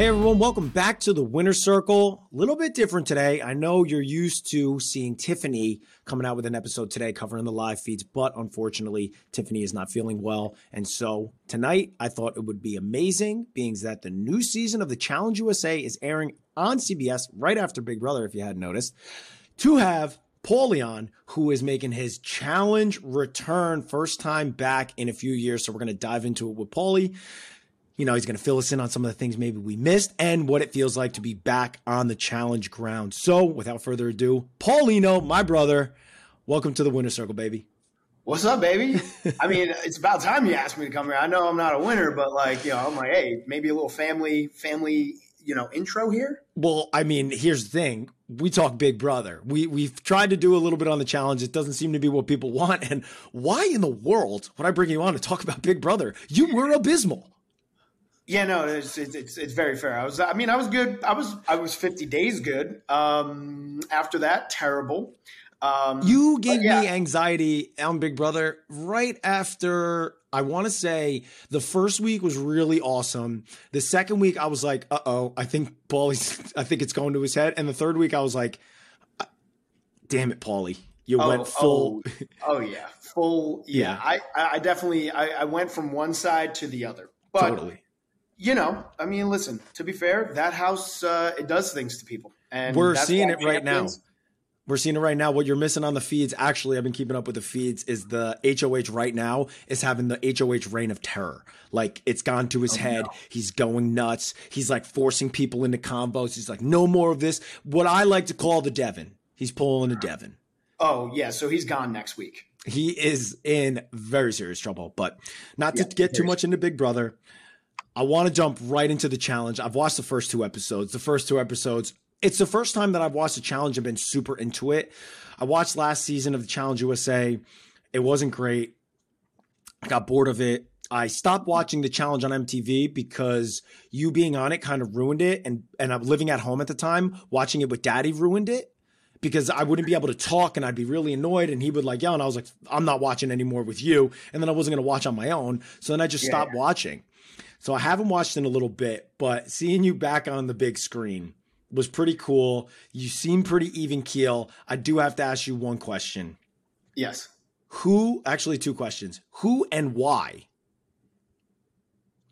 Hey everyone, welcome back to the Winners Circle. A little bit different today. I know you're used to seeing Tiffany coming out with an episode today covering the live feeds, but unfortunately, Tiffany is not feeling well. And so tonight, I thought it would be amazing, being that the new season of The Challenge USA is airing on CBS right after Big Brother, if you hadn't noticed, to have Paulie on, who is making his challenge return, first time back in a few years. So we're going to dive into it with Paulie. You know, he's going to fill us in on some of the things maybe we missed and what it feels like to be back on the challenge ground. So without further ado, Paulino, my brother, welcome to the Winner's Circle, baby. What's up, baby? I mean, it's about time you asked me to come here. I know I'm not a winner, but like, you know, I'm like, hey, maybe a little family, you know, intro here. Well, I mean, here's the thing. We talk Big Brother. We've tried to do a little bit on the challenge. It doesn't seem to be what people want. And why in the world would I bring you on to talk about Big Brother? You were abysmal. Yeah, no, it's very fair. I was good. I was 50 days good. After that, terrible. You gave me anxiety on Big Brother right after. I want to say the first week was really awesome. The second week I was like, "Uh-oh, I think it's going to his head." And the third week I was like, "Damn it, Paulie. You went full." Oh yeah. Full. Yeah. I definitely went from one side to the other. But totally. You know, I mean, listen, to be fair, that house, it does things to people. And we're seeing it right now. We're seeing it right now. What you're missing on the feeds, actually, I've been keeping up with the feeds, is the HOH right now is having the HOH reign of terror. Like, it's gone to his head. No. He's going nuts. He's like forcing people into combos. He's like, no more of this. What I like to call the Devin. He's pulling a Devin. Oh, yeah. So he's gone next week. He is in very serious trouble, but not to get too much into Big Brother. I want to jump right into the challenge. I've watched the first two episodes. It's the first time that I've watched a challenge and been super into it. I watched last season of the Challenge USA. It wasn't great. I got bored of it. I stopped watching the challenge on MTV because you being on it kind of ruined it. And I'm living at home at the time. Watching it with Daddy ruined it because I wouldn't be able to talk and I'd be really annoyed and he would like yell. And I was like, I'm not watching anymore with you. And then I wasn't going to watch on my own. So then I just stopped watching. So I haven't watched in a little bit, but seeing you back on the big screen was pretty cool. You seem pretty even keel. I do have to ask you one question. Yes. Actually two questions. Who and why?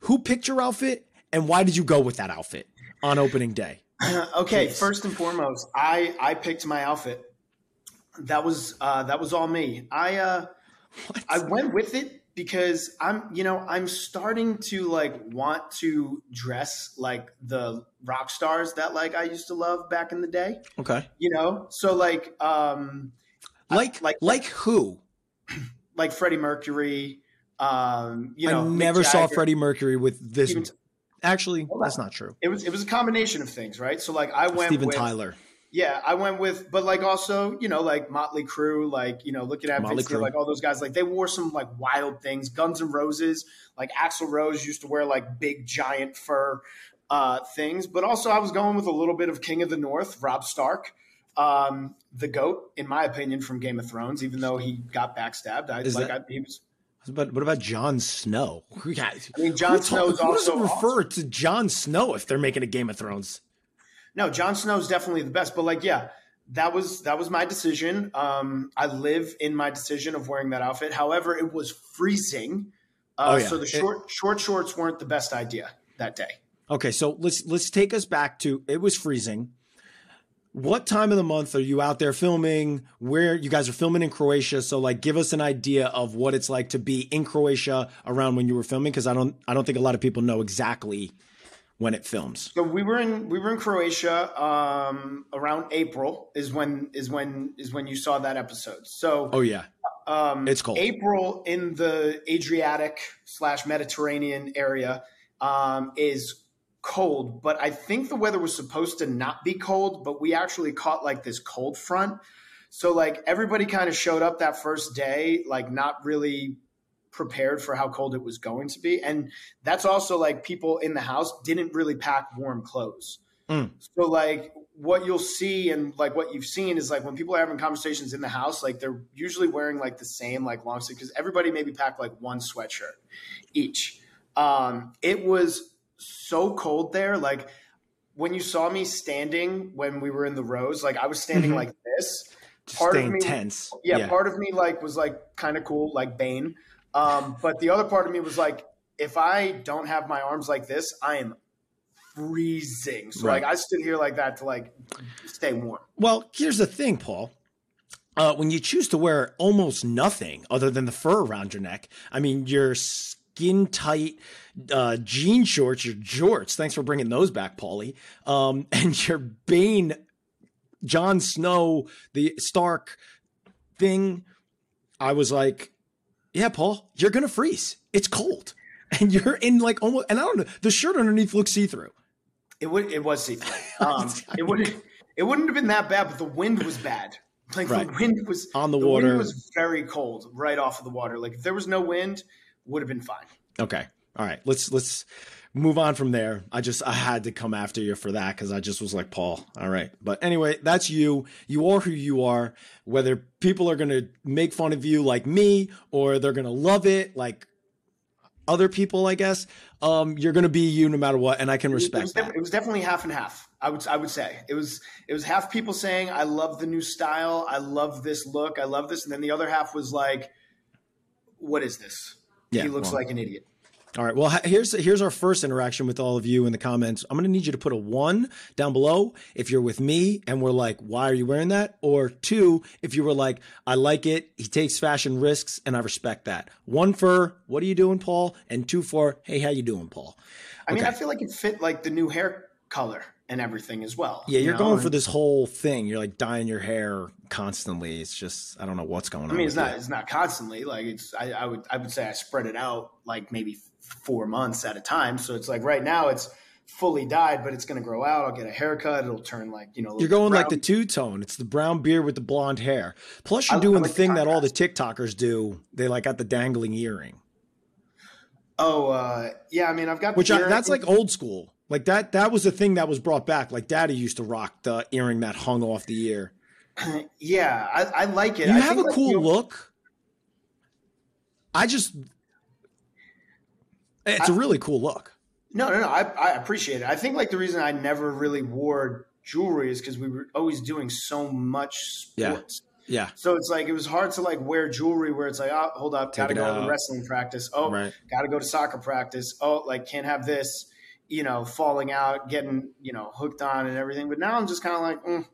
Who picked your outfit and why did you go with that outfit on opening day? Okay. Please. First and foremost, I picked my outfit. That was all me. I went with it. Because I'm starting to like want to dress like the rock stars that like I used to love back in the day. Okay. You know, so like who? Like Freddie Mercury. I never saw Freddie Mercury with this. Actually, that's not true. It was a combination of things, right? So like I went with Tyler. Yeah, I went with, but like also, you know, like Motley Crue, like, you know, looking at Motley Crue, like all those guys, like they wore some like wild things. Guns N' Roses, like Axl Rose used to wear like big giant fur things. But also I was going with a little bit of King of the North, Rob Stark, the GOAT, in my opinion, from Game of Thrones, even though he got backstabbed. He was. But what about Jon Snow? Jon Snow is also. Who doesn't refer to Jon Snow if they're making a Game of Thrones? No, Jon Snow's definitely the best, but like, yeah, that was my decision. I live in my decision of wearing that outfit. However, it was freezing, so the short shorts weren't the best idea that day. Okay, so let's take us back to it was freezing. What time of the month are you out there filming? Where you guys are filming in Croatia? So like, give us an idea of what it's like to be in Croatia around when you were filming, because I don't think a lot of people know exactly when it films. So we were in Croatia around April is when you saw that episode. So it's cold. April in the Adriatic/Mediterranean area is cold, but I think the weather was supposed to not be cold, but we actually caught like this cold front. So like everybody kind of showed up that first day, like not really prepared for how cold it was going to be. And that's also like people in the house didn't really pack warm clothes. Mm. So like what you'll see and like what you've seen is like when people are having conversations in the house, like they're usually wearing like the same like long sleeve because everybody maybe packed like one sweatshirt each. It was so cold there. Like when you saw me standing when we were in the rows, like I was standing like this. Just part of me, tense. Yeah, part of me like was like kind of cool, like Bane. But the other part of me was like, if I don't have my arms like this, I am freezing. So right. like I stood here like that to like stay warm. Well, here's the thing, Paul. When you choose to wear almost nothing other than the fur around your neck, I mean, your skin tight jean shorts, your jorts. Thanks for bringing those back, Paulie. And your Bane, Jon Snow, the Stark thing. I was like, yeah, Paul, you're going to freeze. It's cold. And you're in like almost, and I don't know, the shirt underneath looks see-through. It was see-through. It wouldn't have been that bad, but the wind was bad. Like right. the wind was on the water. Wind was very cold right off of the water. Like if there was no wind, would have been fine. Okay. All right. Let's move on from there. I had to come after you for that because I just was like, Paul. All right. But anyway, that's you. You are who you are, whether people are going to make fun of you like me or they're going to love it like other people, I guess. You're going to be you no matter what. And I can respect that. It was definitely half and half. I would say it was half people saying, I love the new style. I love this look. I love this. And then the other half was like, what is this? Yeah, he looks like an idiot. All right. Well, here's our first interaction with all of you in the comments. I'm going to need you to put a 1 down below if you're with me and we're like, why are you wearing that? Or 2, if you were like, I like it. He takes fashion risks and I respect that. 1 for, what are you doing, Paul? And 2 for, hey, how you doing, Paul? I mean, I feel like it fit like the new hair color and everything as well. Yeah, you're going for this whole thing. You're like dyeing your hair constantly. It's just, I don't know what's going on. I mean, it's not constantly. Like it's, I would say I spread it out like maybe 4 months at a time. So it's like right now it's fully dyed, but it's going to grow out. I'll get a haircut. It'll turn like, you know, you're going brown. Like the 2-tone. It's the brown beard with the blonde hair. Plus you're doing the thing that all the TikTokers do. They like got the dangling earring. Oh, yeah. I mean, I've got, that's like old school. Like that was the thing that was brought back. Like Daddy used to rock the earring that hung off the ear. Yeah, I like it. You have a cool look. It's a really cool look. No. I appreciate it. I think like the reason I never really wore jewelry is because we were always doing so much sports. Yeah. So it's like, it was hard to like wear jewelry where it's like, oh, hold up, gotta go to wrestling practice. Oh, right. Gotta go to soccer practice. Oh, like can't have this. You know, falling out, getting, you know, hooked on and everything. But now I'm just kind of like,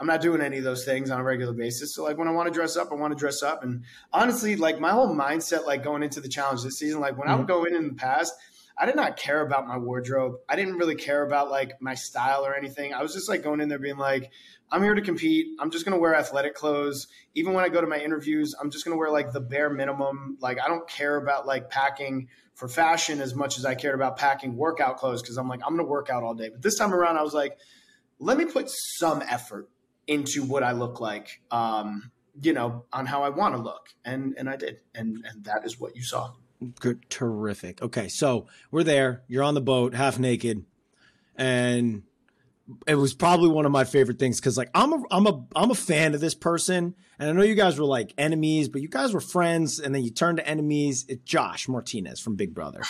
I'm not doing any of those things on a regular basis. So like when I want to dress up, I want to dress up. And honestly, like my whole mindset, like going into the challenge this season, like when I would go in the past, I did not care about my wardrobe. I didn't really care about like my style or anything. I was just like going in there being like, I'm here to compete. I'm just going to wear athletic clothes. Even when I go to my interviews, I'm just going to wear like the bare minimum. Like I don't care about like packing for fashion as much as I cared about packing workout clothes because I'm like, I'm going to work out all day. But this time around, I was like, let me put some effort into what I look like, you know, on how I want to look. And I did. And that is what you saw. Good. Terrific. Okay. So we're there. You're on the boat, half naked. And it was probably one of my favorite things. Cause like, I'm a fan of this person. And I know you guys were like enemies, but you guys were friends. And then you turned to enemies. It's Josh Martinez from Big Brother.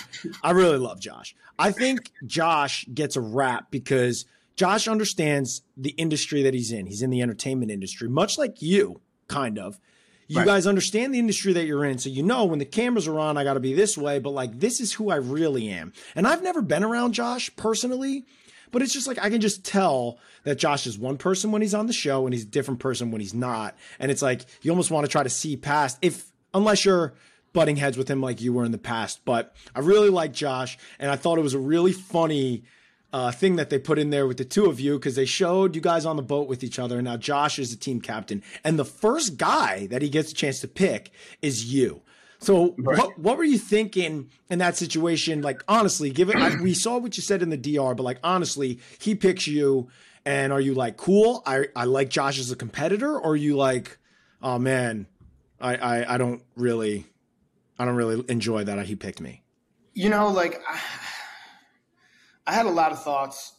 I really love Josh. I think Josh gets a rap because Josh understands the industry that he's in. He's in the entertainment industry, much like you kind of. You right. guys understand the industry that you're in. So, you know, when the cameras are on, I got to be this way. But like, this is who I really am. And I've never been around Josh personally, but it's just like, I can just tell that Josh is one person when he's on the show and he's a different person when he's not. And it's like, you almost want to try to see past unless you're butting heads with him like you were in the past. But I really like Josh. And I thought it was a really funny thing that they put in there with the two of you because they showed you guys on the boat with each other. And now Josh is the team captain. And the first guy that he gets a chance to pick is you. So right. what were you thinking in that situation? Like, honestly, we saw what you said in the DR, but like, honestly, he picks you. And are you like, cool, I like Josh as a competitor? Or are you like, oh man, I don't really enjoy that he picked me. You know, like I had a lot of thoughts,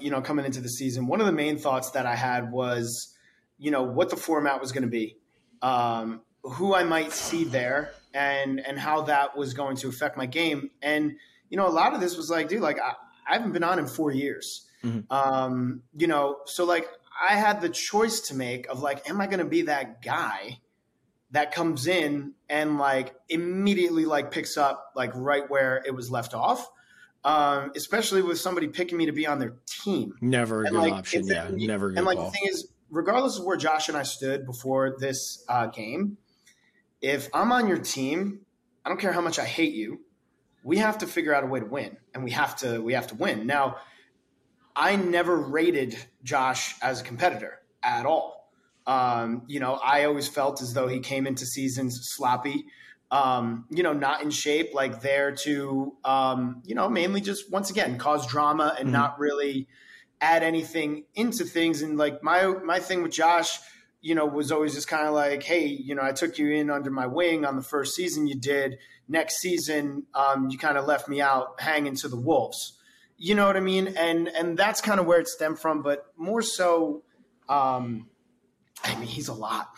you know, coming into the season. One of the main thoughts that I had was, you know, what the format was going to be, who I might see there and how that was going to affect my game. And, you know, a lot of this was like, dude, like I haven't been on in 4 years. Mm-hmm. You know, so like I had the choice to make of like, am I going to be that guy that comes in and like immediately like picks up like right where it was left off? Especially with somebody picking me to be on their team. Never a good option. Yeah, never a good call. And like the thing is, regardless of where Josh and I stood before this game, if I'm on your team, I don't care how much I hate you, we have to figure out a way to win, and we have to win. Now, I never rated Josh as a competitor at all. You know, I always felt as though he came into seasons sloppy, you know, not in shape, like there to, you know, mainly just once again cause drama and not really add anything into things. And like my thing with Josh, you know, was always just kind of like, hey, you know, I took you in under my wing on the first season you did. Next season, you kind of left me out hanging to the wolves. You know what I mean? And that's kind of where it stemmed from, but more so, I mean, he's a lot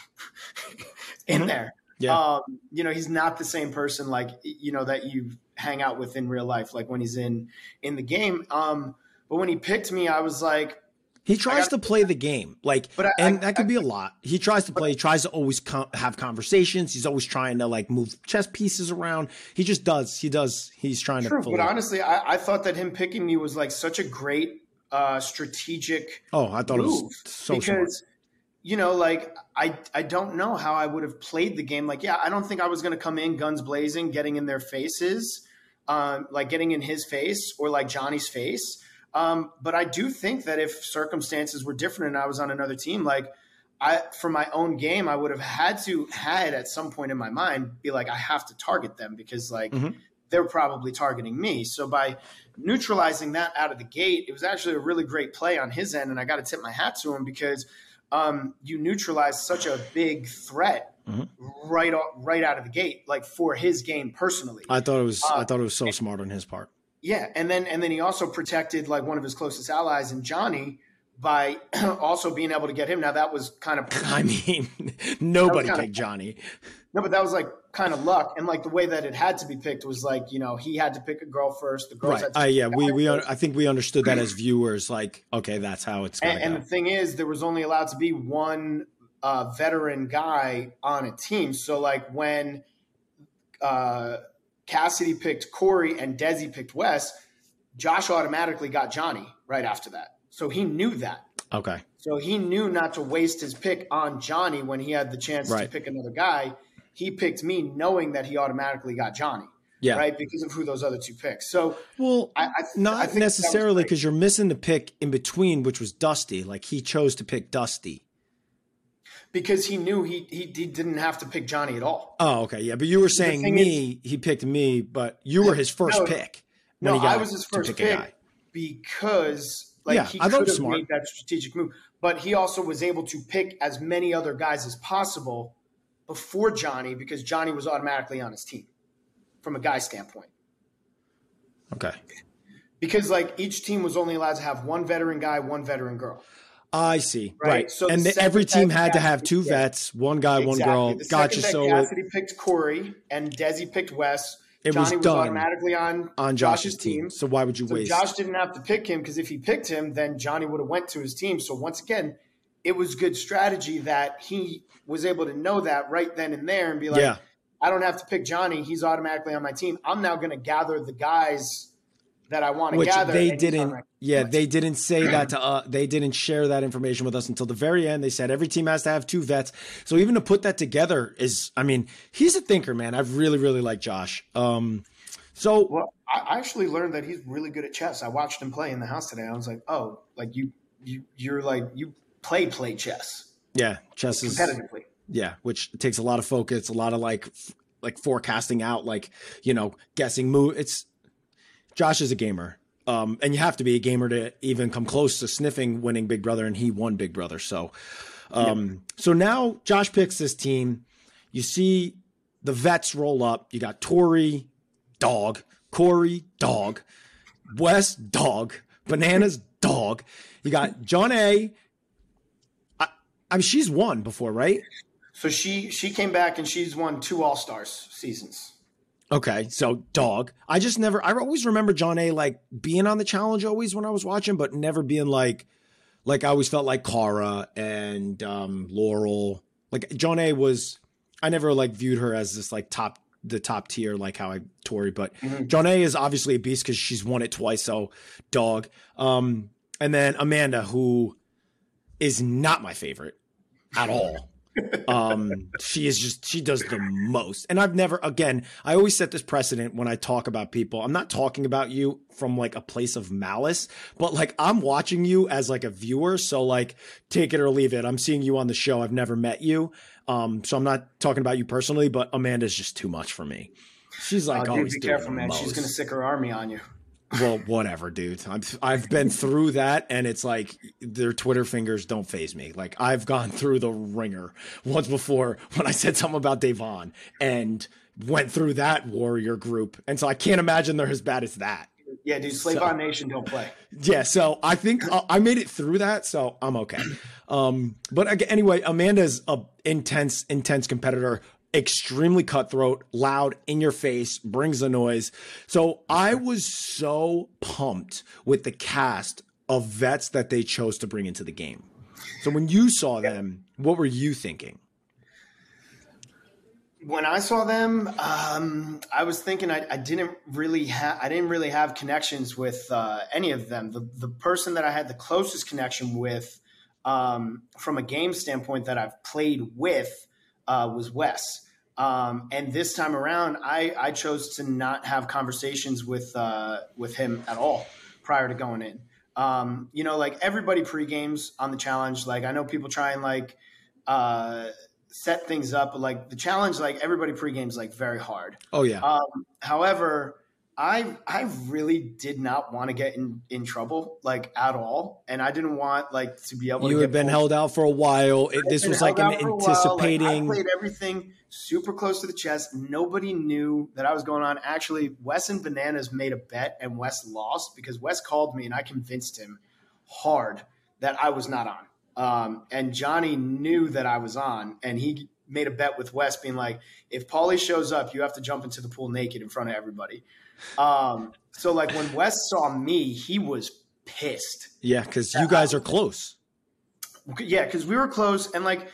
in there. Yeah. You know, he's not the same person, like, you know, that you hang out with in real life, like when he's in the game. But when he picked me, I was like, he tries to play the game, like, and that could be a lot. He tries to play, he tries to always have conversations. He's always trying to like move chess pieces around. He just does. He's trying to. But honestly, I thought that him picking me was like such a great strategic. Oh, I thought it was so smart. You know, like I don't know how I would have played the game. Like, yeah, I don't think I was going to come in guns blazing, getting in their faces, like getting in his face or like Johnny's face. But I do think that if circumstances were different and I was on another team, like for my own game, I would have had at some point in my mind be like, I have to target them because like they're probably targeting me. So by neutralizing that out of the gate, it was actually a really great play on his end. And I got to tip my hat to him because you neutralize such a big threat right out of the gate, like for his game personally. I thought it was so smart on his part. Yeah, and then he also protected like one of his closest allies in Johnny by also being able to get him. Now that was kind of I mean, nobody picked Johnny. No, but that was like kind of luck, and like the way that it had to be picked was like, you know, he had to pick a girl first. The girls had to pick a guy first. I think we understood that as viewers, like, okay, that's how it's going. And the thing is, there was only allowed to be one veteran guy on a team. So like when Cassidy picked Corey and Desi picked Wes, Josh automatically got Johnny right after that. So he knew that. Okay. So he knew not to waste his pick on Johnny when he had the chance to pick another guy. He picked me knowing that he automatically got Johnny. Yeah. Right. Because of who those other two picks. So, well, not necessarily because you're missing the pick in between, which was Dusty. Like he chose to pick Dusty. Because he knew he didn't have to pick Johnny at all. Oh, okay. Yeah. But you were saying he picked me, but you were his first pick. No, I was his first pick because like he could have made that strategic move. But he also was able to pick as many other guys as possible before Johnny because Johnny was automatically on his team from a guy standpoint. Okay. Because like each team was only allowed to have one veteran guy, one veteran girl. I see. Right. So and every team had to have two vets, one guy, one girl. Gotcha. So Cassidy picked Corey and Desi picked Wes. Johnny was automatically on Josh's team. So why would you waste? Josh didn't have to pick him because if he picked him, then Johnny would have went to his team. So once again, it was good strategy that he was able to know that right then and there and be like, I don't have to pick Johnny. He's automatically on my team. I'm now going to gather the guys that I want to gather. They didn't. Yeah, they didn't say that to us. They didn't share that information with us until the very end. They said every team has to have two vets. So even to put that together is, I mean, he's a thinker, man. I really, really like Josh. Well, I actually learned that he's really good at chess. I watched him play in the house today. I was like, oh, like you're like you play chess. Yeah, chess is competitively. Yeah, which takes a lot of focus, a lot of like forecasting out, like, you know, guessing move. It's. Josh is a gamer, and you have to be a gamer to even come close to sniffing winning Big Brother, and he won Big Brother. So So now Josh picks this team. You see the vets roll up. You got Tori, dog, Corey, dog, Wes, dog, Bananas, dog. You got Jonna. I mean, she's won before, right? So she came back, and she's won 2 All-Stars seasons. Okay, so dog. I always remember John A. like being on The Challenge always when I was watching, but never being like I always felt like Cara and Laurel. Like John A. was, I never like viewed her as this like top tier, like how I Tori, but John A. is obviously a beast because she's won it twice. So dog. And then Amanda, who is not my favorite at all. She does the most. And I've never, again, I always set this precedent when I talk about people. I'm not talking about you from like a place of malice, but like I'm watching you as like a viewer. So like take it or leave it. I'm seeing you on the show. I've never met you. So I'm not talking about you personally, but Amanda's just too much for me. She's like, always be careful, man. Most. She's going to stick her army on you. Well, whatever, dude. I've been through that, and it's like their Twitter fingers don't faze me. Like I've gone through the ringer once before when I said something about Devon and went through that warrior group, and so I can't imagine they're as bad as that. Yeah, dude, Slave on Nation don't play. Yeah, so I think I made it through that, so I'm okay. But anyway, Amanda's a intense competitor. Extremely cutthroat, loud, in your face, brings the noise. So I was so pumped with the cast of vets that they chose to bring into the game. So when you saw them, what were you thinking? When I saw them, I was thinking I didn't really have connections with any of them. The person that I had the closest connection with, from a game standpoint that I've played with, was Wes. And this time around, I chose to not have conversations with him at all prior to going in. You know, like everybody pre-games on The Challenge. Like I know people try and like set things up, but like The Challenge, like everybody pre-games like very hard. Oh yeah. However, I really did not want to get in trouble, like at all. And I didn't want like to be able to. You had been held out for a while. This was like an anticipating. Like, I played everything super close to the chest. Nobody knew that I was going on. Actually, Wes and Bananas made a bet and Wes lost because Wes called me and I convinced him hard that I was not on. And Johnny knew that I was on and he made a bet with Wes being like, if Paulie shows up, you have to jump into the pool naked in front of everybody. So like when Wes saw me, he was pissed. Yeah. Cause you guys are close. Yeah. Cause we were close. And like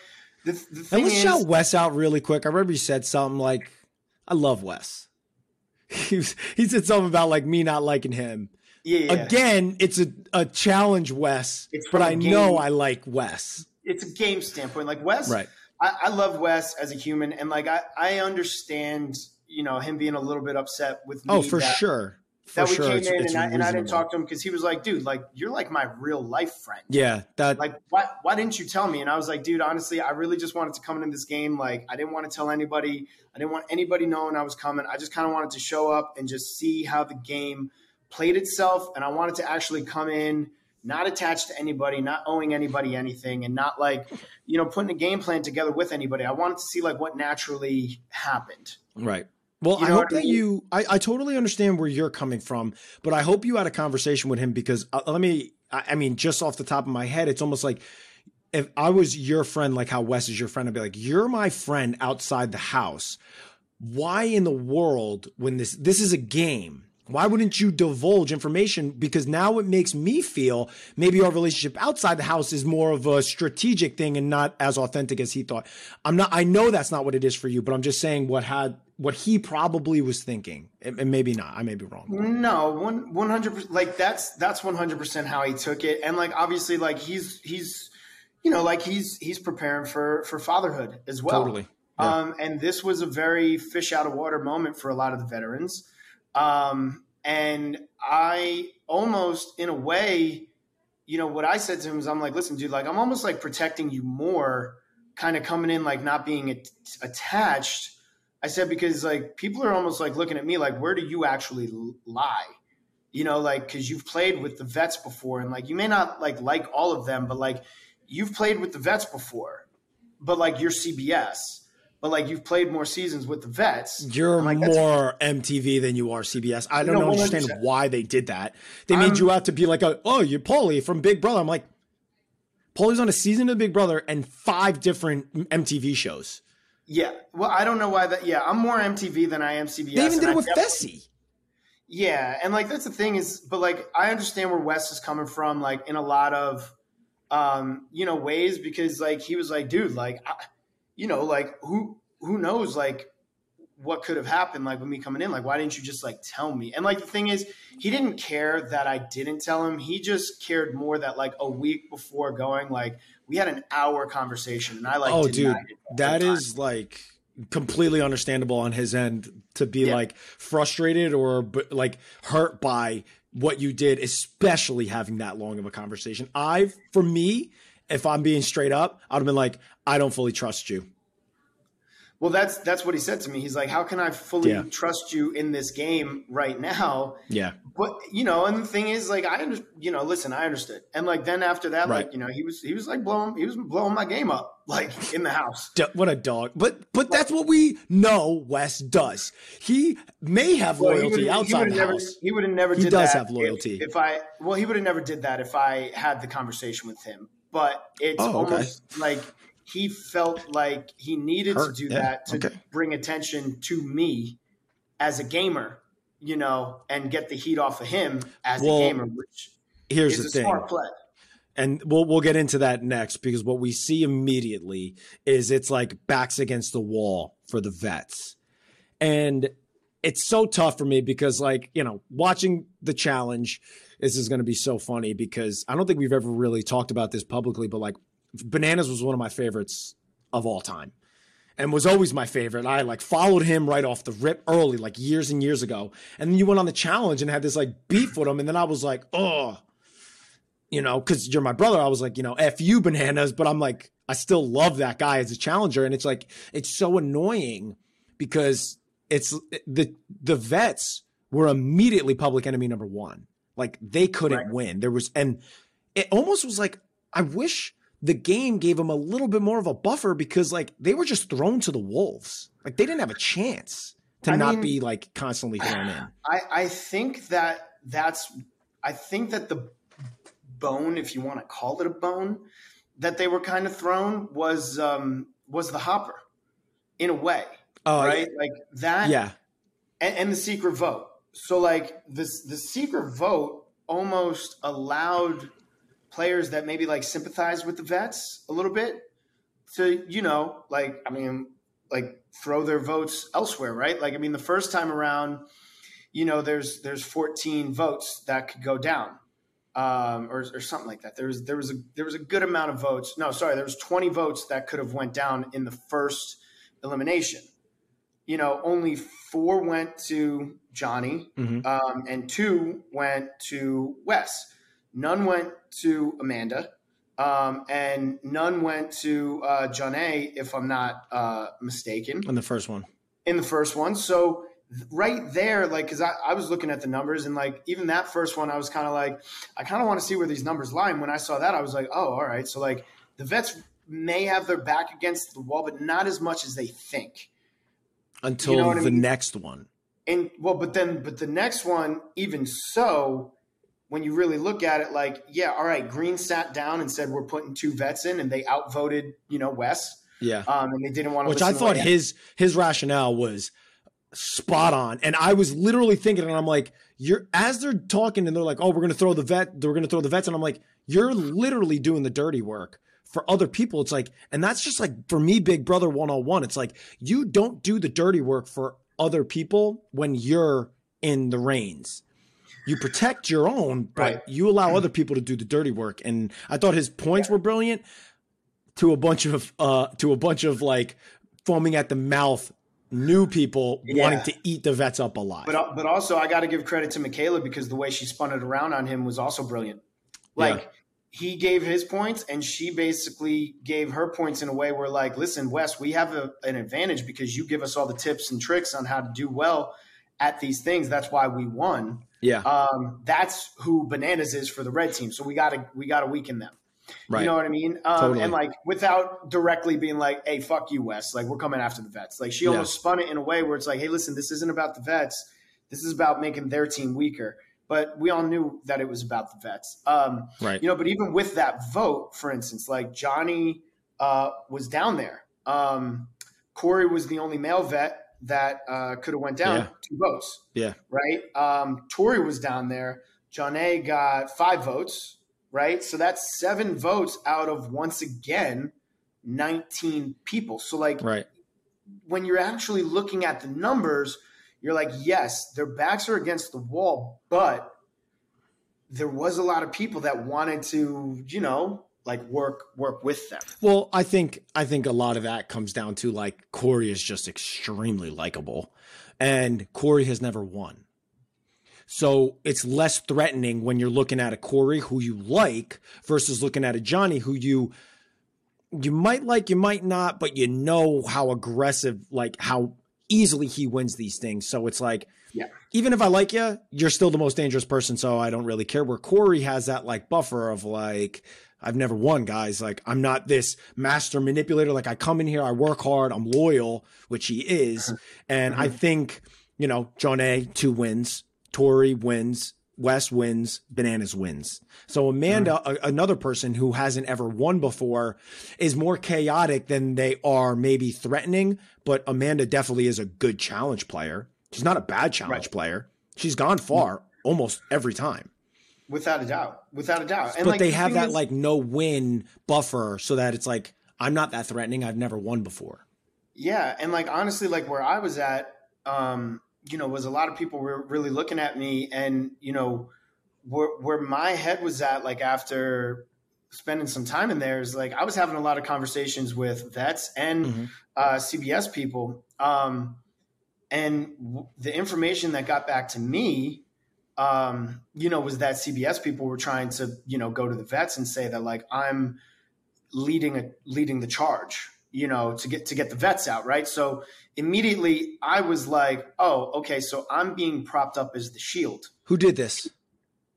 the thing and let's shout Wes out really quick. I remember you said something like, I love Wes. He said something about like me not liking him. Yeah. Again, it's a challenge, Wes, but I know I like Wes. It's a game standpoint. Like Wes, right. I love Wes as a human. And like, I understand, you know, him being a little bit upset with me. Oh, for sure. That we came in and I didn't talk to him because he was like, dude, like, you're like my real life friend. Yeah. Like, why didn't you tell me? And I was like, dude, honestly, I really just wanted to come into this game. Like, I didn't want to tell anybody. I didn't want anybody knowing I was coming. I just kind of wanted to show up and just see how the game played itself. And I wanted to actually come in, not attached to anybody, not owing anybody anything, and not like, you know, putting a game plan together with anybody. I wanted to see like what naturally happened. Right. Well, I hope that I totally understand where you're coming from, but I hope you had a conversation with him because just off the top of my head, it's almost like if I was your friend, like how Wes is your friend, I'd be like, you're my friend outside the house. Why in the world, when this is a game, why wouldn't you divulge information? Because now it makes me feel maybe our relationship outside the house is more of a strategic thing and not as authentic as he thought. I know that's not what it is for you, but I'm just saying what he probably was thinking, and maybe not. I may be wrong. No, 100%. Like that's 100% how he took it. And like, obviously like he's, you know, like he's preparing for fatherhood as well. Totally. Yeah. And this was a very fish out of water moment for a lot of the veterans. And I almost, in a way, you know, what I said to him is I'm like, listen, dude, like, I'm almost like protecting you more, kind of coming in, like not being attached. I said, because like, people are almost like looking at me, like, where do you actually lie? You know, like, cause you've played with the vets before and like, you may not like all of them, but like you've played with the vets before, but like you're CBS. But like you've played more seasons with the vets. You're like, more MTV than you are CBS. I don't understand why they did that. They made you out to be like, you're Paulie from Big Brother. I'm like, Paulie's on a season of Big Brother and 5 different MTV shows. Yeah. Well, I don't know why that. Yeah, I'm more MTV than I am CBS. They even did it with Fessy. Yeah, and like that's the thing is, but like I understand where Wes is coming from, like in a lot of, ways, because like he was like, dude, like, who knows, like, what could have happened, like, with me coming in? Like, why didn't you just, like, tell me? And, like, the thing is, he didn't care that I didn't tell him. He just cared more that, like, a week before going, like, we had an hour conversation. And I, like, oh, dude, that is, like, completely understandable on his end to be, like, frustrated or, like, hurt by what you did, especially having that long of a conversation. For me, if I'm being straight up, I'd have been like, I don't fully trust you. Well, that's what he said to me. He's like, how can I fully trust you in this game right now? Yeah. But, and the thing is, like, I understood. And like, then after that, right. Like, he was like blowing my game up, like in the house. What a dog. But that's what we know Wes does. He may have loyalty outside the house. He would have never did that. He does have loyalty. He would have never did that if I had the conversation with him, but it's almost like, he felt like he needed to do that to bring attention to me as a gamer, and get the heat off of him as a gamer, which here's is a smart play. And we'll get into that next, because what we see immediately is it's like backs against the wall for the vets. And it's so tough for me because, like, watching The Challenge, this is going to be so funny because I don't think we've ever really talked about this publicly, but like, Bananas was one of my favorites of all time and was always my favorite. I like followed him right off the rip early, like years and years ago. And then you went on The Challenge and had this like beef with him. And then I was like, cause you're my brother. I was like, F you, Bananas. But I'm like, I still love that guy as a challenger. And it's like, it's so annoying because it's the vets were immediately public enemy number one. Like they couldn't win. And it almost was like, I wish the game gave them a little bit more of a buffer because like they were just thrown to the wolves. Like they didn't have a chance to be like constantly thrown in. I think that the bone, if you want to call it a bone, that they were kind of thrown was the hopper in a way. Oh, right. Like that. Yeah. And the secret vote. So like the secret vote almost allowed players that maybe like sympathize with the vets a little bit to, throw their votes elsewhere. Right. Like, the first time around, there's 14 votes that could go down or something like that. There was a good amount of votes. No, sorry. There was 20 votes that could have went down in the first elimination. Only 4 went to Johnny and 2 went to Wes. None went to Amanda, and none went to Jonna, if I'm not mistaken. In the first one. So right there, like, because I was looking at the numbers, and, like, even that first one, I was kind of like, I kind of want to see where these numbers lie. And when I saw that, I was like, oh, all right. So, like, the vets may have their back against the wall, but not as much as they think. Until the next one. And but the next one, even so, when you really look at it, like, yeah, all right, Green sat down and said, we're putting 2 vets in, and they outvoted, Wes. Yeah. And they didn't want to listen to him. Which I thought his rationale was spot on. And I was literally thinking, and I'm like, as they're talking and they're like, oh, we're going to throw the vet, we're going to throw the vets. And I'm like, you're literally doing the dirty work for other people. It's like, and that's just like, for me, Big Brother 101, it's like, you don't do the dirty work for other people when you're in the reins. You protect your own, but you allow other people to do the dirty work. And I thought his points were brilliant to a bunch of like foaming at the mouth, new people wanting to eat the vets up alive. But also I got to give credit to Michaela because the way she spun it around on him was also brilliant. Like he gave his points and she basically gave her points in a way where like, listen, Wes, we have an advantage because you give us all the tips and tricks on how to do well at these things. That's why we won. Yeah. That's who Bananas is for the red team. So we gotta weaken them. Right. You know what I mean? Totally. And like without directly being like, hey, fuck you, Wes. Like we're coming after the vets. Like she almost spun it in a way where it's like, hey, listen, this isn't about the vets. This is about making their team weaker. But we all knew that it was about the vets. Right. But even with that vote, for instance, like Johnny was down there. Corey was the only male vet that could have went down 2 votes. Yeah. Right? Tori was down there. Jonna got 5 votes, right? So that's 7 votes out of, once again, 19 people. So, like, right. When you're actually looking at the numbers, you're like, yes, their backs are against the wall, but there was a lot of people that wanted to, you know, like work with them. Well, I think a lot of that comes down to, like, Corey is just extremely likable, and Corey has never won. So it's less threatening when you're looking at a Corey who you like versus looking at a Johnny who you might like, you might not, but you know how aggressive, like how easily he wins these things. So it's like, yeah, even if I like you, you're still the most dangerous person. So I don't really care. Where Corey has that like buffer of like, I've never won, guys. Like, I'm not this master manipulator. Like, I come in here, I work hard, I'm loyal, which he is. And I think, you know, Jonna, 2 wins, Tori wins, Wes wins, Bananas wins. So Amanda, another person who hasn't ever won before, is more chaotic than they are maybe threatening. But Amanda definitely is a good challenge player. She's not a bad challenge player. She's gone far almost every time. Without a doubt. And but like, they have that like no win buffer so that it's like, I'm not that threatening. I've never won before. Yeah. And like, honestly, like where I was at, you know, was a lot of people were really looking at me, and, you know, where my head was at, like after spending some time in there, is like, I was having a lot of conversations with vets and CBS people. And the information that got back to me, you know, was that CBS people were trying to, you know, go to the vets and say that like, I'm leading the charge, you know, to get the vets out. Right. So immediately I was like, oh, okay. So I'm being propped up as the shield. Who did this?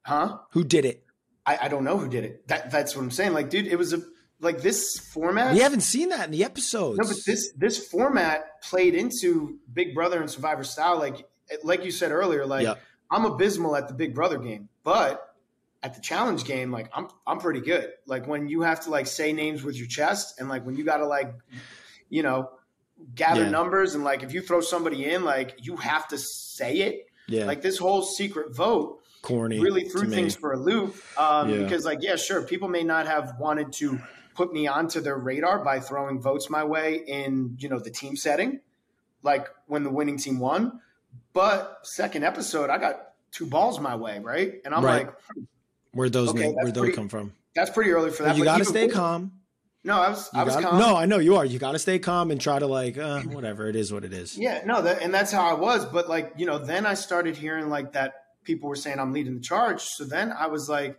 Huh? Who did it? I don't know who did it. That's what I'm saying. Like, dude, it was like this format. We haven't seen that in the episodes. No, but this format played into Big Brother and Survivor style. Like you said earlier, like I'm abysmal at the Big Brother game, but at the challenge game, like I'm pretty good. Like when you have to like say names with your chest, and like when you got to like, you know, gather numbers, and like if you throw somebody in, like you have to say it. Yeah. Like this whole secret vote corny really threw things for a loop because like, yeah, sure. People may not have wanted to put me onto their radar by throwing votes my way in, you know, the team setting, like when the winning team won. But second episode, I got 2 balls my way, right? And I'm like, where'd those come from? That's pretty early for that. Well, you got to stay calm. No, I was calm. No, I know you are. You got to stay calm and try to like, whatever, it is what it is. Yeah, no, and that's how I was. But like, you know, then I started hearing like that people were saying I'm leading the charge. So then I was like,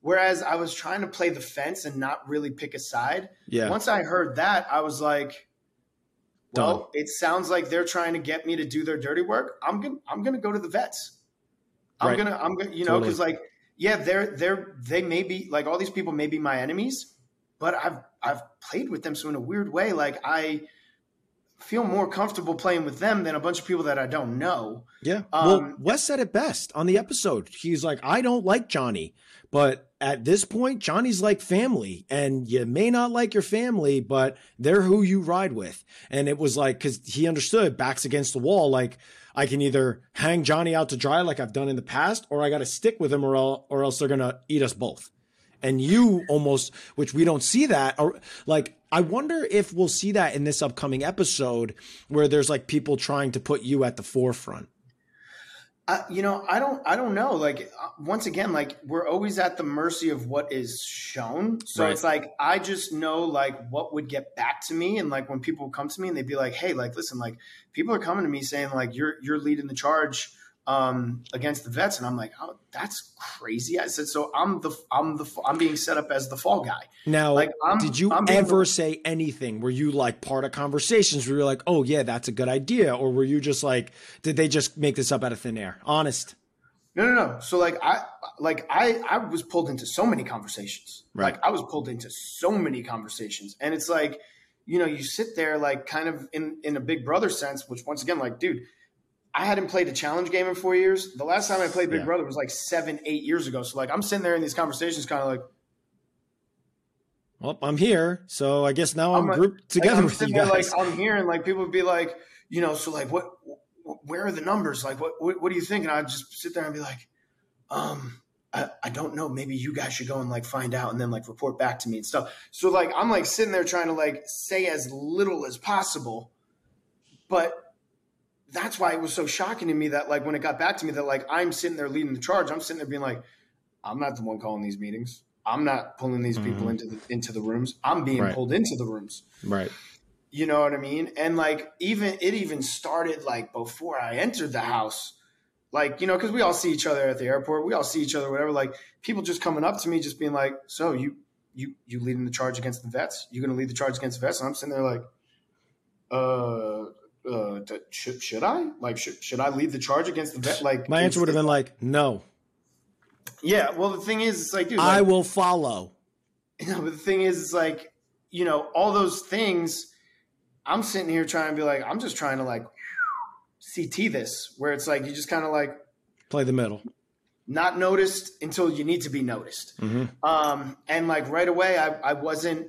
whereas I was trying to play the fence and not really pick a side. Yeah. Once I heard that, I was like, well, it sounds like they're trying to get me to do their dirty work. I'm gonna go to the vets. I'm gonna, you know, because like, yeah, they may be like, all these people may be my enemies, but I've played with them, so in a weird way, like I feel more comfortable playing with them than a bunch of people that I don't know. Yeah. Well, Wes said it best on the episode. He's like, I don't like Johnny, but at this point, Johnny's like family, and you may not like your family, but they're who you ride with. And it was like, cause he understood backs against the wall. Like, I can either hang Johnny out to dry like I've done in the past, or I got to stick with him or else they're going to eat us both. And you almost, which we don't see that, or like, I wonder if we'll see that in this upcoming episode where there's like people trying to put you at the forefront. You know, I don't know. Like, once again, like we're always at the mercy of what is shown. So it's like, I just know like what would get back to me. And like, when people come to me and they'd be like, hey, like, listen, like people are coming to me saying like, you're leading the charge, against the vets. And I'm like, oh, that's crazy. I said, so I'm being set up as the fall guy. Now, like, did you ever say anything? Were you like part of conversations where you're like, oh yeah, that's a good idea? Or were you just like, did they just make this up out of thin air? Honest. No. So like, I was pulled into so many conversations, and it's like, you know, you sit there like kind of in a Big Brother sense, which once again, like, dude, I hadn't played a challenge game in 4 years. The last time I played Big Brother was like 7, 8 years ago. So like, I'm sitting there in these conversations kind of like, well, I'm here, so I guess now I'm grouped together with you guys. Like, I'm here, and like people would be like, you know, so like, what? Where are the numbers? Like, what do you think? And I'd just sit there and be like, I don't know. Maybe you guys should go and like find out and then like report back to me and stuff. So like, I'm like sitting there trying to like say as little as possible, but that's why it was so shocking to me that like when it got back to me that like I'm sitting there leading the charge. I'm sitting there being like, I'm not the one calling these meetings. I'm not pulling these people into the rooms. I'm being pulled into the rooms. Right. You know what I mean? And like it even started like before I entered the house. Like, you know, because we all see each other at the airport. We all see each other, whatever. Like, people just coming up to me just being like, so you leading the charge against the vets? You're going to lead the charge against the vets? And I'm sitting there like, should I? Like, should I lead the charge against the vet? Like, my answer would have been like, no. Yeah, well, the thing is, it's like, dude, I will follow. You know, but the thing is, it's like, you know, all those things, I'm sitting here trying to be like, I'm just trying to like, CT this, where it's like you just kind of like play the middle, not noticed until you need to be noticed. And like right away, I wasn't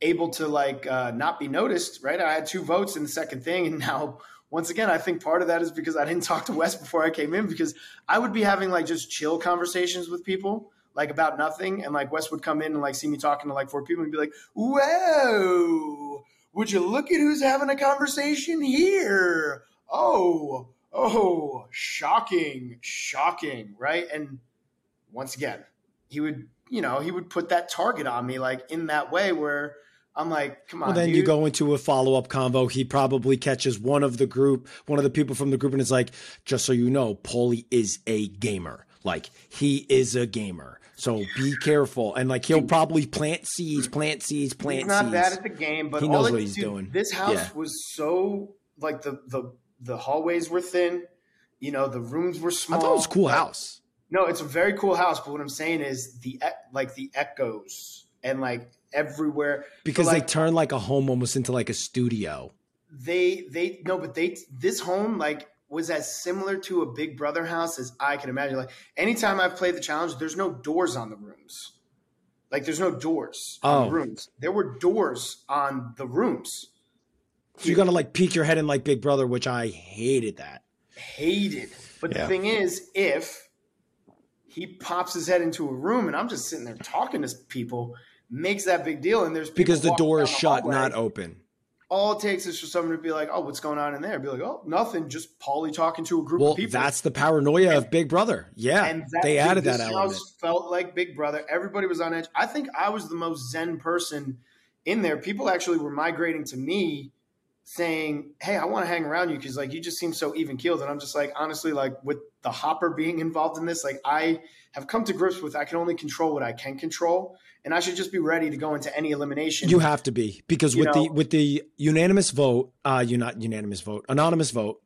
able to like not be noticed. Right, I had 2 votes in the second thing, and now once again, I think part of that is because I didn't talk to Wes before I came in, because I would be having like just chill conversations with people like about nothing, and like Wes would come in and like see me talking to like 4 people and be like, "Whoa, would you look at who's having a conversation here? Oh, shocking, right?" And once again, he would put that target on me, like in that way where I'm like, come on. Well, then dude, you go into a follow-up convo. He probably catches one of the people from the group, and it's like, just so you know, Paulie is a gamer. Like, he is a gamer. So be careful. And like, he'll probably plant seeds. He's not bad at the game, but he knows what he's doing. This house was so like the hallways were thin, you know, the rooms were small. I thought it was a cool house. No, it's a very cool house. But what I'm saying is the echoes and like everywhere. Because so like, they turn like a home almost into like a studio. This home like was as similar to a Big Brother house as I can imagine. Like anytime I've played The Challenge, there's no doors on the rooms. Like there's no doors on the rooms. There were doors on the rooms. So you're going to like peek your head in like Big Brother, which I hated that. But the thing is, if he pops his head into a room and I'm just sitting there talking to people, makes that big deal. And there's people because the door is shut, not open. All it takes is for someone to be like, oh, what's going on in there? I'd be like, oh, nothing. Just Paulie talking to a group of people. That's the paranoia of Big Brother. Yeah. And they added that element. This house felt like Big Brother. Everybody was on edge. I think I was the most zen person in there. People actually were migrating to me, saying, hey, I want to hang around you because like you just seem so even keeled. And I'm just like, honestly, like with the Hopper being involved in this, like I have come to grips with I can only control what I can control, and I should just be ready to go into any elimination. You have to be, because with the unanimous vote, anonymous vote,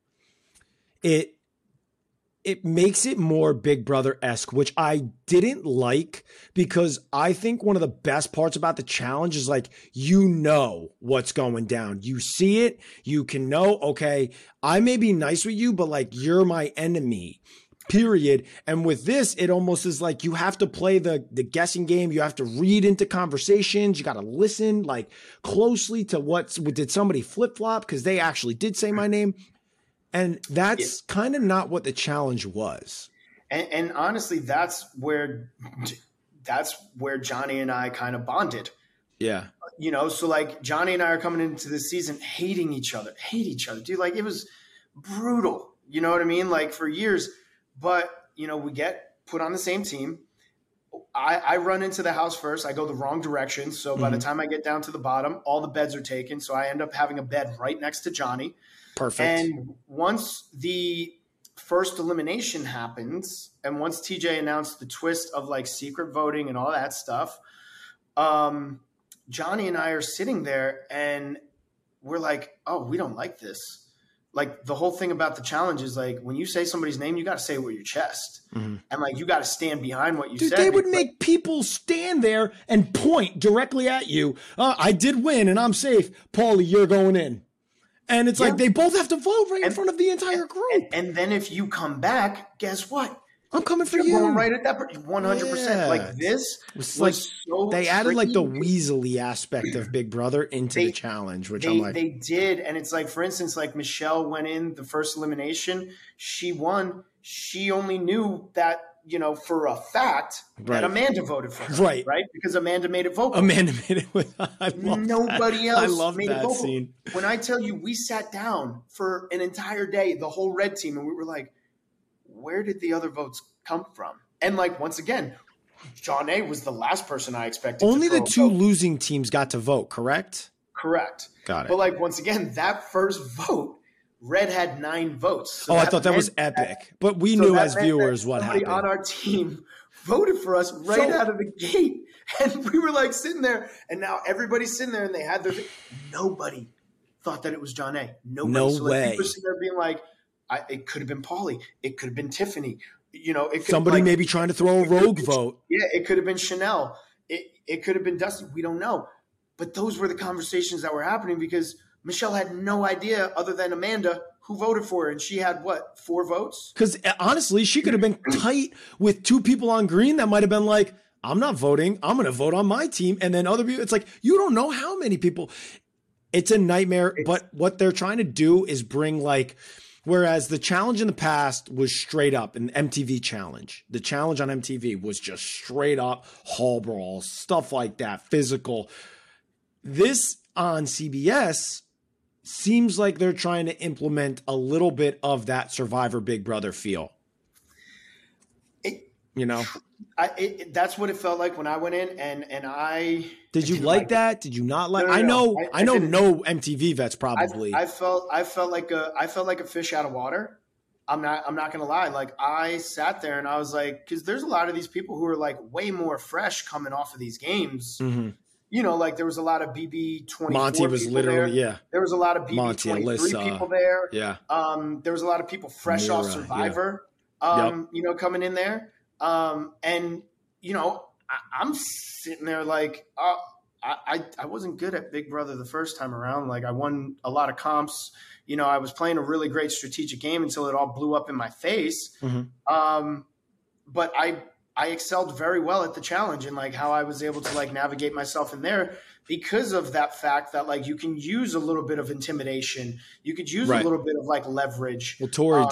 it makes it more Big Brother-esque, which I didn't like, because I think one of the best parts about The Challenge is like, you know what's going down. You see it. You can know, okay, I may be nice with you, but like you're my enemy, period. And with this, it almost is like you have to play the guessing game. You have to read into conversations. You got to listen like closely to did somebody flip-flop because they actually did say my name. And that's kind of not what The Challenge was. And honestly, that's where Johnny and I kind of bonded. Yeah. You know, so like Johnny and I are coming into this season hating each other, dude. Like it was brutal. You know what I mean? Like for years, but you know, we get put on the same team. I run into the house first. I go the wrong direction. So by the time I get down to the bottom, all the beds are taken. So I end up having a bed right next to Johnny. Perfect. And once the first elimination happens, and once TJ announced the twist of like secret voting and all that stuff, Johnny and I are sitting there and we're like, oh, we don't like this. Like the whole thing about The Challenge is like, when you say somebody's name, you got to say it with your chest. And like, you got to stand behind what you said. They would make people stand there and point directly at you. I did win and I'm safe. Paulie, you're going in. And it's like they both have to vote right in front of the entire group. And then if you come back, guess what? I'm coming for you. Right at that 100%. Yeah. Like this was like so they added like the Weasley aspect of Big Brother into the challenge, which I'm like, they did. And it's like, for instance, like Michelle went in the first elimination, she won. She only knew that, you know, for a fact that Amanda voted for her, right? Because Amanda made it vocal. Amanda made it with nobody else. I love that scene. When I tell you, we sat down for an entire day, the whole red team, and we were like, where did the other votes come from? And like, once again, Johnny was the last person I expected. Only the two losing teams got to vote, correct? Correct. Got it. But like, once again, that first vote, Red had 9 votes. So I thought that was epic. But we knew as viewers what happened. Somebody on our team voted for us right out of the gate. And we were like sitting there. And now everybody's sitting there and they had their – nobody thought that it was John A. Nobody. No way. So like, people were sitting there being like, it could have been Paulie. It could have been Tiffany. You know, somebody like, maybe trying to throw a rogue vote. Yeah, it could have been Chanel. It could have been Dusty. We don't know. But those were the conversations that were happening because – Michelle had no idea other than Amanda who voted for her, and she had, what, 4 votes? Because, honestly, she could have been tight with 2 people on green that might have been like, I'm not voting. I'm going to vote on my team. And then other people, it's like, you don't know how many people. It's a nightmare, but what they're trying to do is bring, like, whereas the challenge in the past was straight up, an MTV challenge. The challenge on MTV was just straight up hall brawls, stuff like that, physical. This on CBS seems like they're trying to implement a little bit of that Survivor Big Brother feel. That's what it felt like when I went in, and I did. You like that? Did you not like? I know. No MTV vets probably. I felt like a fish out of water. I'm not gonna lie. Like I sat there and I was like, because there's a lot of these people who are like way more fresh coming off of these games. Mm-hmm. You know, like there was a lot of BB24. Monty was literally there. Yeah. There was a lot of BB23 people there. Yeah. There was a lot of people fresh off Survivor. Yeah. You know, coming in there. And you know, I'm sitting there like, I wasn't good at Big Brother the first time around. Like I won a lot of comps. You know, I was playing a really great strategic game until it all blew up in my face. Mm-hmm. But I excelled very well at the challenge and like how I was able to like navigate myself in there because of that fact that like you can use a little bit of intimidation. You could use a little bit of like leverage. Well,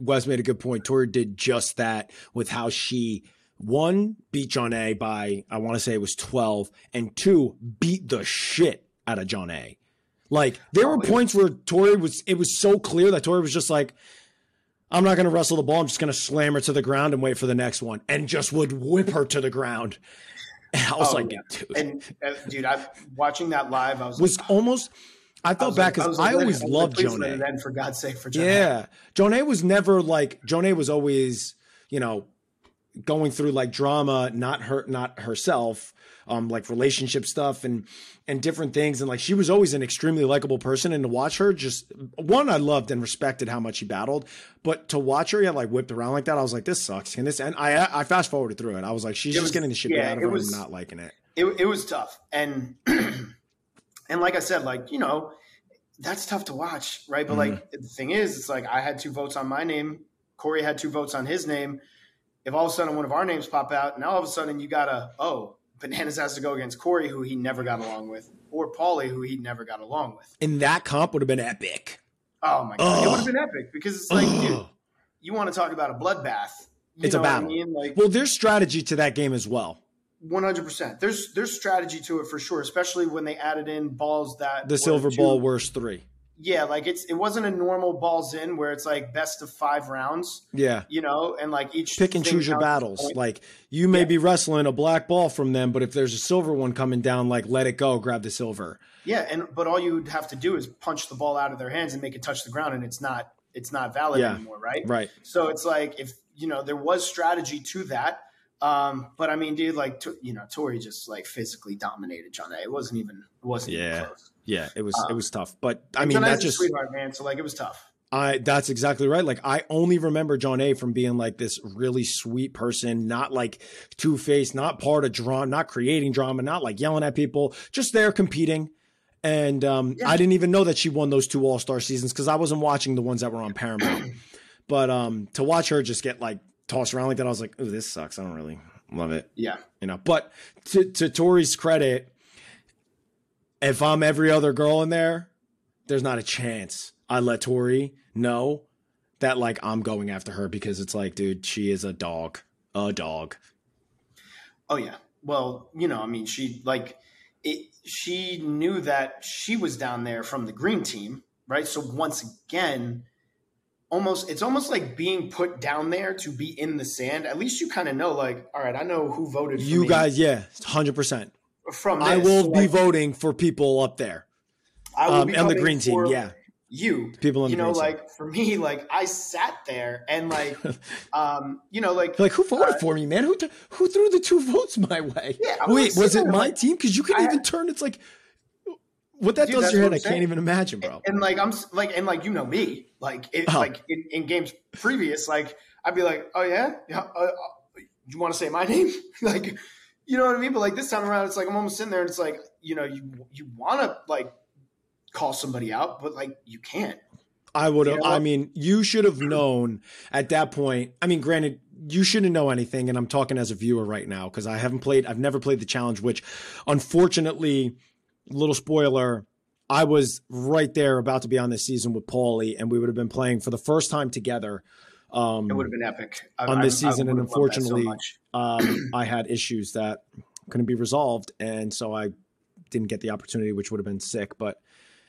Wes made a good point. Tori did just that with how she beat Jon A by, I want to say it was 12 and 2 beat the shit out of Jon A. Like there were points where it was so clear that Tori was just like, I'm not going to wrestle the ball. I'm just going to slam her to the ground and wait for the next one, and just would whip her to the ground. And I was dude. And dude, I'm watching that live. I felt bad because I always loved Jonna. Then for God's sake, for Jonna. Yeah, Jonna was never like Jonna was always, you know, going through like drama, not herself, like relationship stuff and different things. And like, she was always an extremely likable person. And to watch her just I loved and respected how much she battled, but to watch her get like whipped around like that, I was like, this sucks. Can this end? I fast forwarded through it. I was like, she's just getting the shit out of her and not liking it. It was tough. And, and like I said, like, you know, that's tough to watch. Right. But like, the thing is, it's like, I had 2 votes on my name. Corey had 2 votes on his name. If all of a sudden one of our names pop out, now all of a sudden you got to, Bananas has to go against Corey, who he never got along with, or Paulie, who he never got along with. And that comp would have been epic. Oh, my God. It would have been epic because it's like, dude, you want to talk about a bloodbath. It's a battle. I mean? Like, well, there's strategy to that game as well. 100%. There's strategy to it for sure, especially when they added in balls that – the silver ball, worst 3. Yeah, like it wasn't a normal balls in where it's like best of 5 rounds. Yeah. You know, and like each pick and choose your battles. Like you may be wrestling a black ball from them, but if there's a silver one coming down, like let it go, grab the silver. Yeah, but all you'd have to do is punch the ball out of their hands and make it touch the ground, and it's not valid anymore, right? Right. So it's like if you know there was strategy to that. But I mean, dude, like Tori just like physically dominated Jonna. It wasn't even close. Yeah, it was tough, but I mean that's just sweetheart, man. So like it was tough. That's exactly right. Like I only remember Jon A from being like this really sweet person, not like two-faced, not part of drama, not creating drama, not like yelling at people, just there competing. And I didn't even know that she won those 2 All-Star seasons because I wasn't watching the ones that were on Paramount. But to watch her just get like tossed around like that, I was like, oh, this sucks. I don't really love it. Yeah. You know, but to Tori's credit, if I'm every other girl in there, there's not a chance I let Tori know that, like, I'm going after her, because it's like, dude, she is a dog. A dog. Oh, yeah. Well, you know, I mean, she, like, it, she knew that she was down there from the green team, right? So once again, it's almost like being put down there to be in the sand. At least you kind of know, like, all right, I know who voted for me. You guys, yeah, 100%. From this, I will be voting for people up there. I will be on the green team, yeah. You, people in you the know, green like team. For me, like I sat there and like, you know, like who voted for me, man? Who threw the two votes my way? Yeah, wait, was it my team? Because you could even turn. It's like what that does to your head. I can't even imagine, bro. And like I'm like, and like you know me, like it, like in games previous, like I'd be like, oh yeah, you want to say my name, like. You know what I mean? But like this time around, it's like I'm almost in there and it's like, you know, you want to like call somebody out, but like you can't. I would have, you know, I mean, you should have known at that point. I mean, granted, you shouldn't know anything. And I'm talking as a viewer right now because I've never played The Challenge, which unfortunately, little spoiler, I was right there about to be on this season with Paulie and we would have been playing for the first time together. It would have been epic on this season. And unfortunately, so I had issues that couldn't be resolved. And so I didn't get the opportunity, which would have been sick, but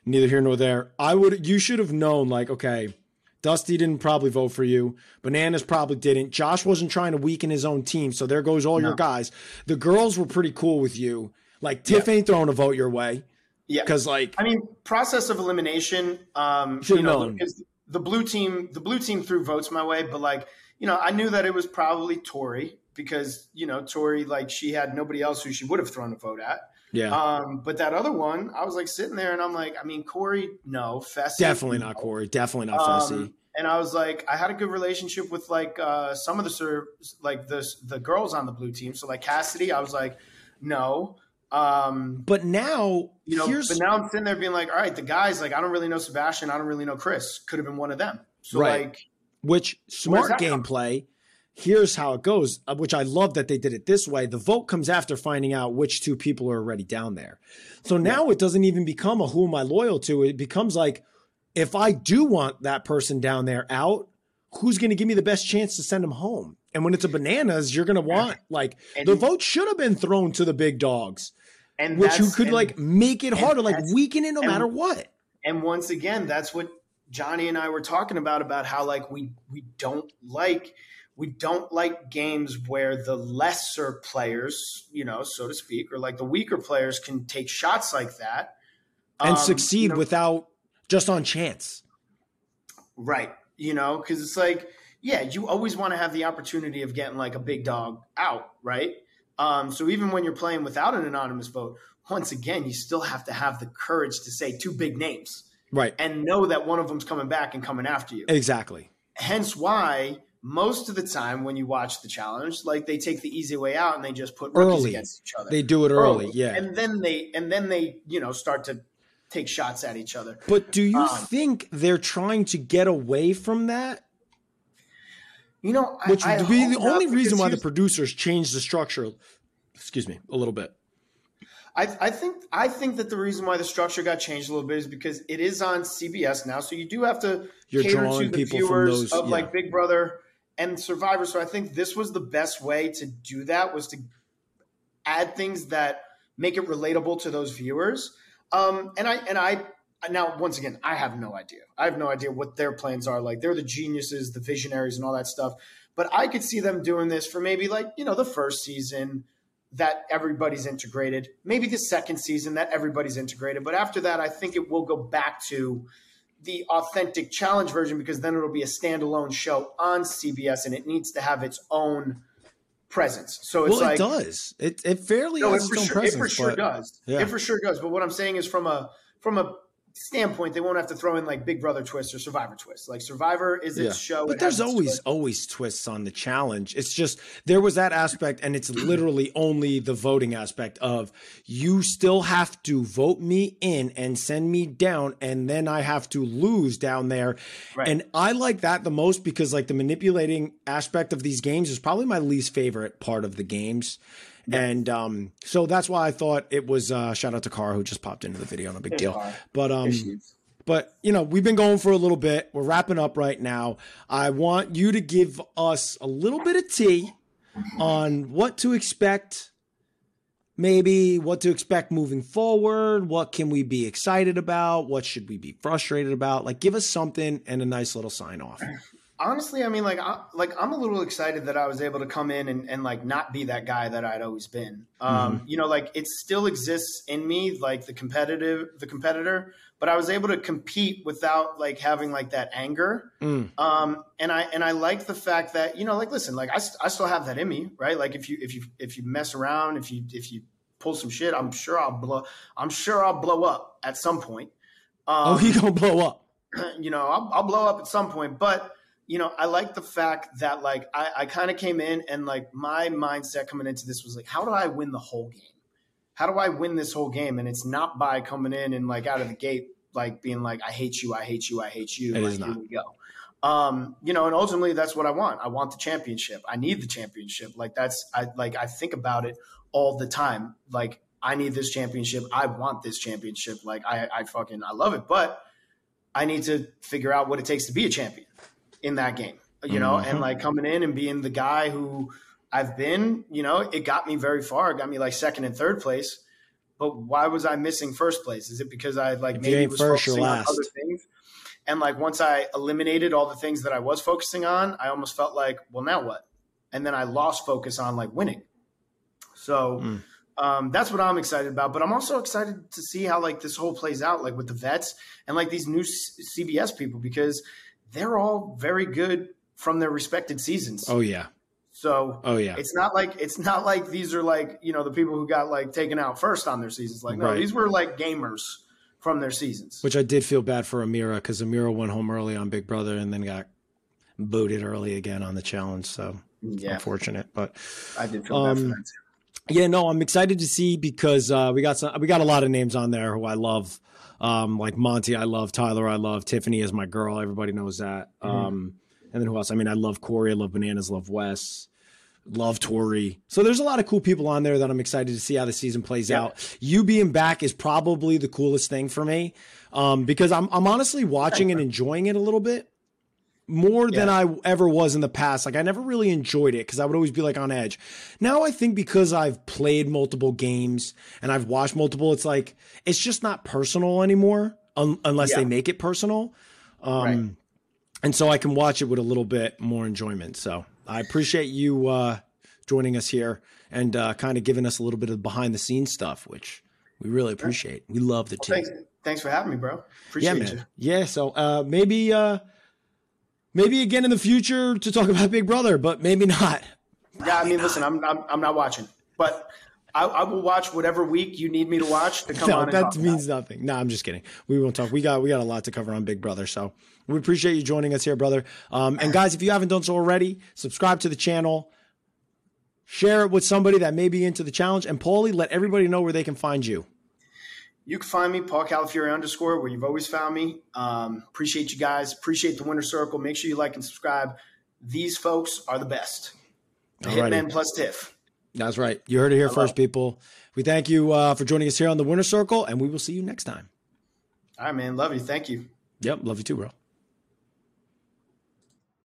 neither here nor there. You should have known, like, okay, Dusty didn't probably vote for you. Bananas probably didn't. Josh wasn't trying to weaken his own team. So there goes all your guys. The girls were pretty cool with you. Like Tiff ain't throwing a vote your way. Yeah. Cause like, I mean, process of elimination, you know, because the blue team threw votes my way, but like, you know, I knew that it was probably Tori because, you know, Tori, like she had nobody else who she would have thrown a vote at. Yeah. But that other one, I was like sitting there and I'm like, I mean, Corey, no. Fessy. Definitely not Corey. Definitely not Fessy. And I was like, I had a good relationship with like some of the girls on the blue team. So like Cassidy, I was like, no. But now, you know, I'm sitting there being like, all right, the guys, like, I don't really know Sebastian. I don't really know Chris. Could have been one of them. So right. Like, which smart gameplay. Here's how it goes, which I love that they did it this way. The vote comes after finding out which two people are already down there. So now it doesn't even become a who am I loyal to. It becomes like, if I do want that person down there out, who's going to give me the best chance to send them home? And when it's a Bananas, you're going to want like the vote should have been thrown to the big dogs, and which you could like make it harder, like weaken it no matter what. And once again, that's what Johnny and I were talking about how like we don't like games where the lesser players, you know, so to speak, or like the weaker players can take shots like that and succeed without just on chance. Right. You know, because it's like, yeah, you always want to have the opportunity of getting like a big dog out, right? So even when you're playing without an anonymous vote, once again, you still have to have the courage to say two big names. Right. And know that one of them's coming back and coming after you. Exactly. Hence why most of the time when you watch The Challenge, like they take the easy way out and they just put rookies against each other. They do it early, yeah. And then they, you know, start to take shots at each other. But do you think they're trying to get away from that? You know, which would be the only reason why the producers changed the structure. Excuse me, a little bit. I think that the reason why the structure got changed a little bit is because it is on CBS now, so you do have to cater to the viewers of like Big Brother and Survivor. So I think this was the best way to do that, was to add things that make it relatable to those viewers. And I now once again, I have no idea. I have no idea what their plans are. Like they're the geniuses, the visionaries, and all that stuff. But I could see them doing this for maybe like, you know, the first season that everybody's integrated, maybe the second season that everybody's integrated. But after that, I think it will go back to the authentic Challenge version, because then it'll be a standalone show on CBS and it needs to have its own presence. So it's like, it does. It fairly has its own presence. It for sure does. But what I'm saying is from a standpoint, they won't have to throw in like Big Brother twists or Survivor twists. Like Survivor is its show. But there's always twists on the challenge. It's just, there was that aspect, and it's literally only the voting aspect of, you still have to vote me in and send me down, and then I have to lose down there. Right. And I like that the most, because like the manipulating aspect of these games is probably my least favorite part of the games. And so that's why I thought it was shout out to Cara, who just popped into the video, no big deal. But but you know, we've been going for a little bit. We're wrapping up right now. I want you to give us a little bit of tea on what to expect, maybe what to expect moving forward. What can we be excited about? What should we be frustrated about? Like, give us something and a nice little sign off. Honestly, I mean, I'm a little excited that I was able to come in and like not be that guy that I'd always been. You know, like it still exists in me, like the competitor, but I was able to compete without like having like that anger. And I like the fact that, you know, like, listen, like I still have that in me, right? Like if you mess around, if you pull some shit, I'm sure I'll blow up at some point. He gonna blow up. You know, I'll blow up at some point, but you know, I like the fact that like I kind of came in and like my mindset coming into this was like, how do I win the whole game? How do I win this whole game? And it's not by coming in and like out of the gate, like being like, I hate you, I hate you, I hate you. It is not. Here we go. You know, and ultimately that's what I want. I want the championship. I need the championship. Like I think about it all the time. Like I need this championship. I want this championship. Like I love it, but I need to figure out what it takes to be a champion in that game, you know, and like coming in and being the guy who I've been, you know, it got me very far. It got me like second and third place, but why was I missing first place? Is it because I like maybe was focusing on other things? And like, once I eliminated all the things that I was focusing on, I almost felt like, well, now what? And then I lost focus on like winning. So that's what I'm excited about, but I'm also excited to see how like this whole plays out, like with the vets and like these new CBS people, because they're all very good from their respected seasons. Oh yeah. So it's not like these are like, you know, the people who got like taken out first on their seasons. Like no, these were like gamers from their seasons. Which I did feel bad for Amira, because Amira went home early on Big Brother and then got booted early again on the challenge. So unfortunate, but I did feel bad for that too. Yeah, no, I'm excited to see, because we got a lot of names on there who I love. Like Monty, I love Tyler. I love Tiffany is my girl. Everybody knows that. And then who else? I mean, I love Corey. I love Bananas. Love Wes. Love Tori. So there's a lot of cool people on there that I'm excited to see how the season plays out. You being back is probably the coolest thing for me, because I'm honestly watching and enjoying it a little bit more than I ever was in the past. Like I never really enjoyed it because I would always be like on edge. Now I think because I've played multiple games and I've watched multiple, it's like, it's just not personal anymore unless they make it personal. And so I can watch it with a little bit more enjoyment. So I appreciate you joining us here and kind of giving us a little bit of behind the scenes stuff, which we really appreciate. We love the team. Thanks for having me, bro. Appreciate you. Yeah. So maybe again in the future to talk about Big Brother, but maybe not. Yeah, I mean, listen, I'm not watching, but I will watch whatever week you need me to watch to come on. That means nothing. No, I'm just kidding. We won't talk. We got a lot to cover on Big Brother, so we appreciate you joining us here, brother. And guys, if you haven't done so already, subscribe to the channel, share it with somebody that may be into the challenge, and Paulie, let everybody know where they can find you. You can find me, Paul Calafiore _ where you've always found me. Appreciate you guys. Appreciate the Winners Circle. Make sure you like and subscribe. These folks are the best. The Hitman plus Tiff. That's right. You heard it here first, people. We thank you for joining us here on the Winners Circle, and we will see you next time. All right, man. Love you. Thank you. Yep. Love you too, bro.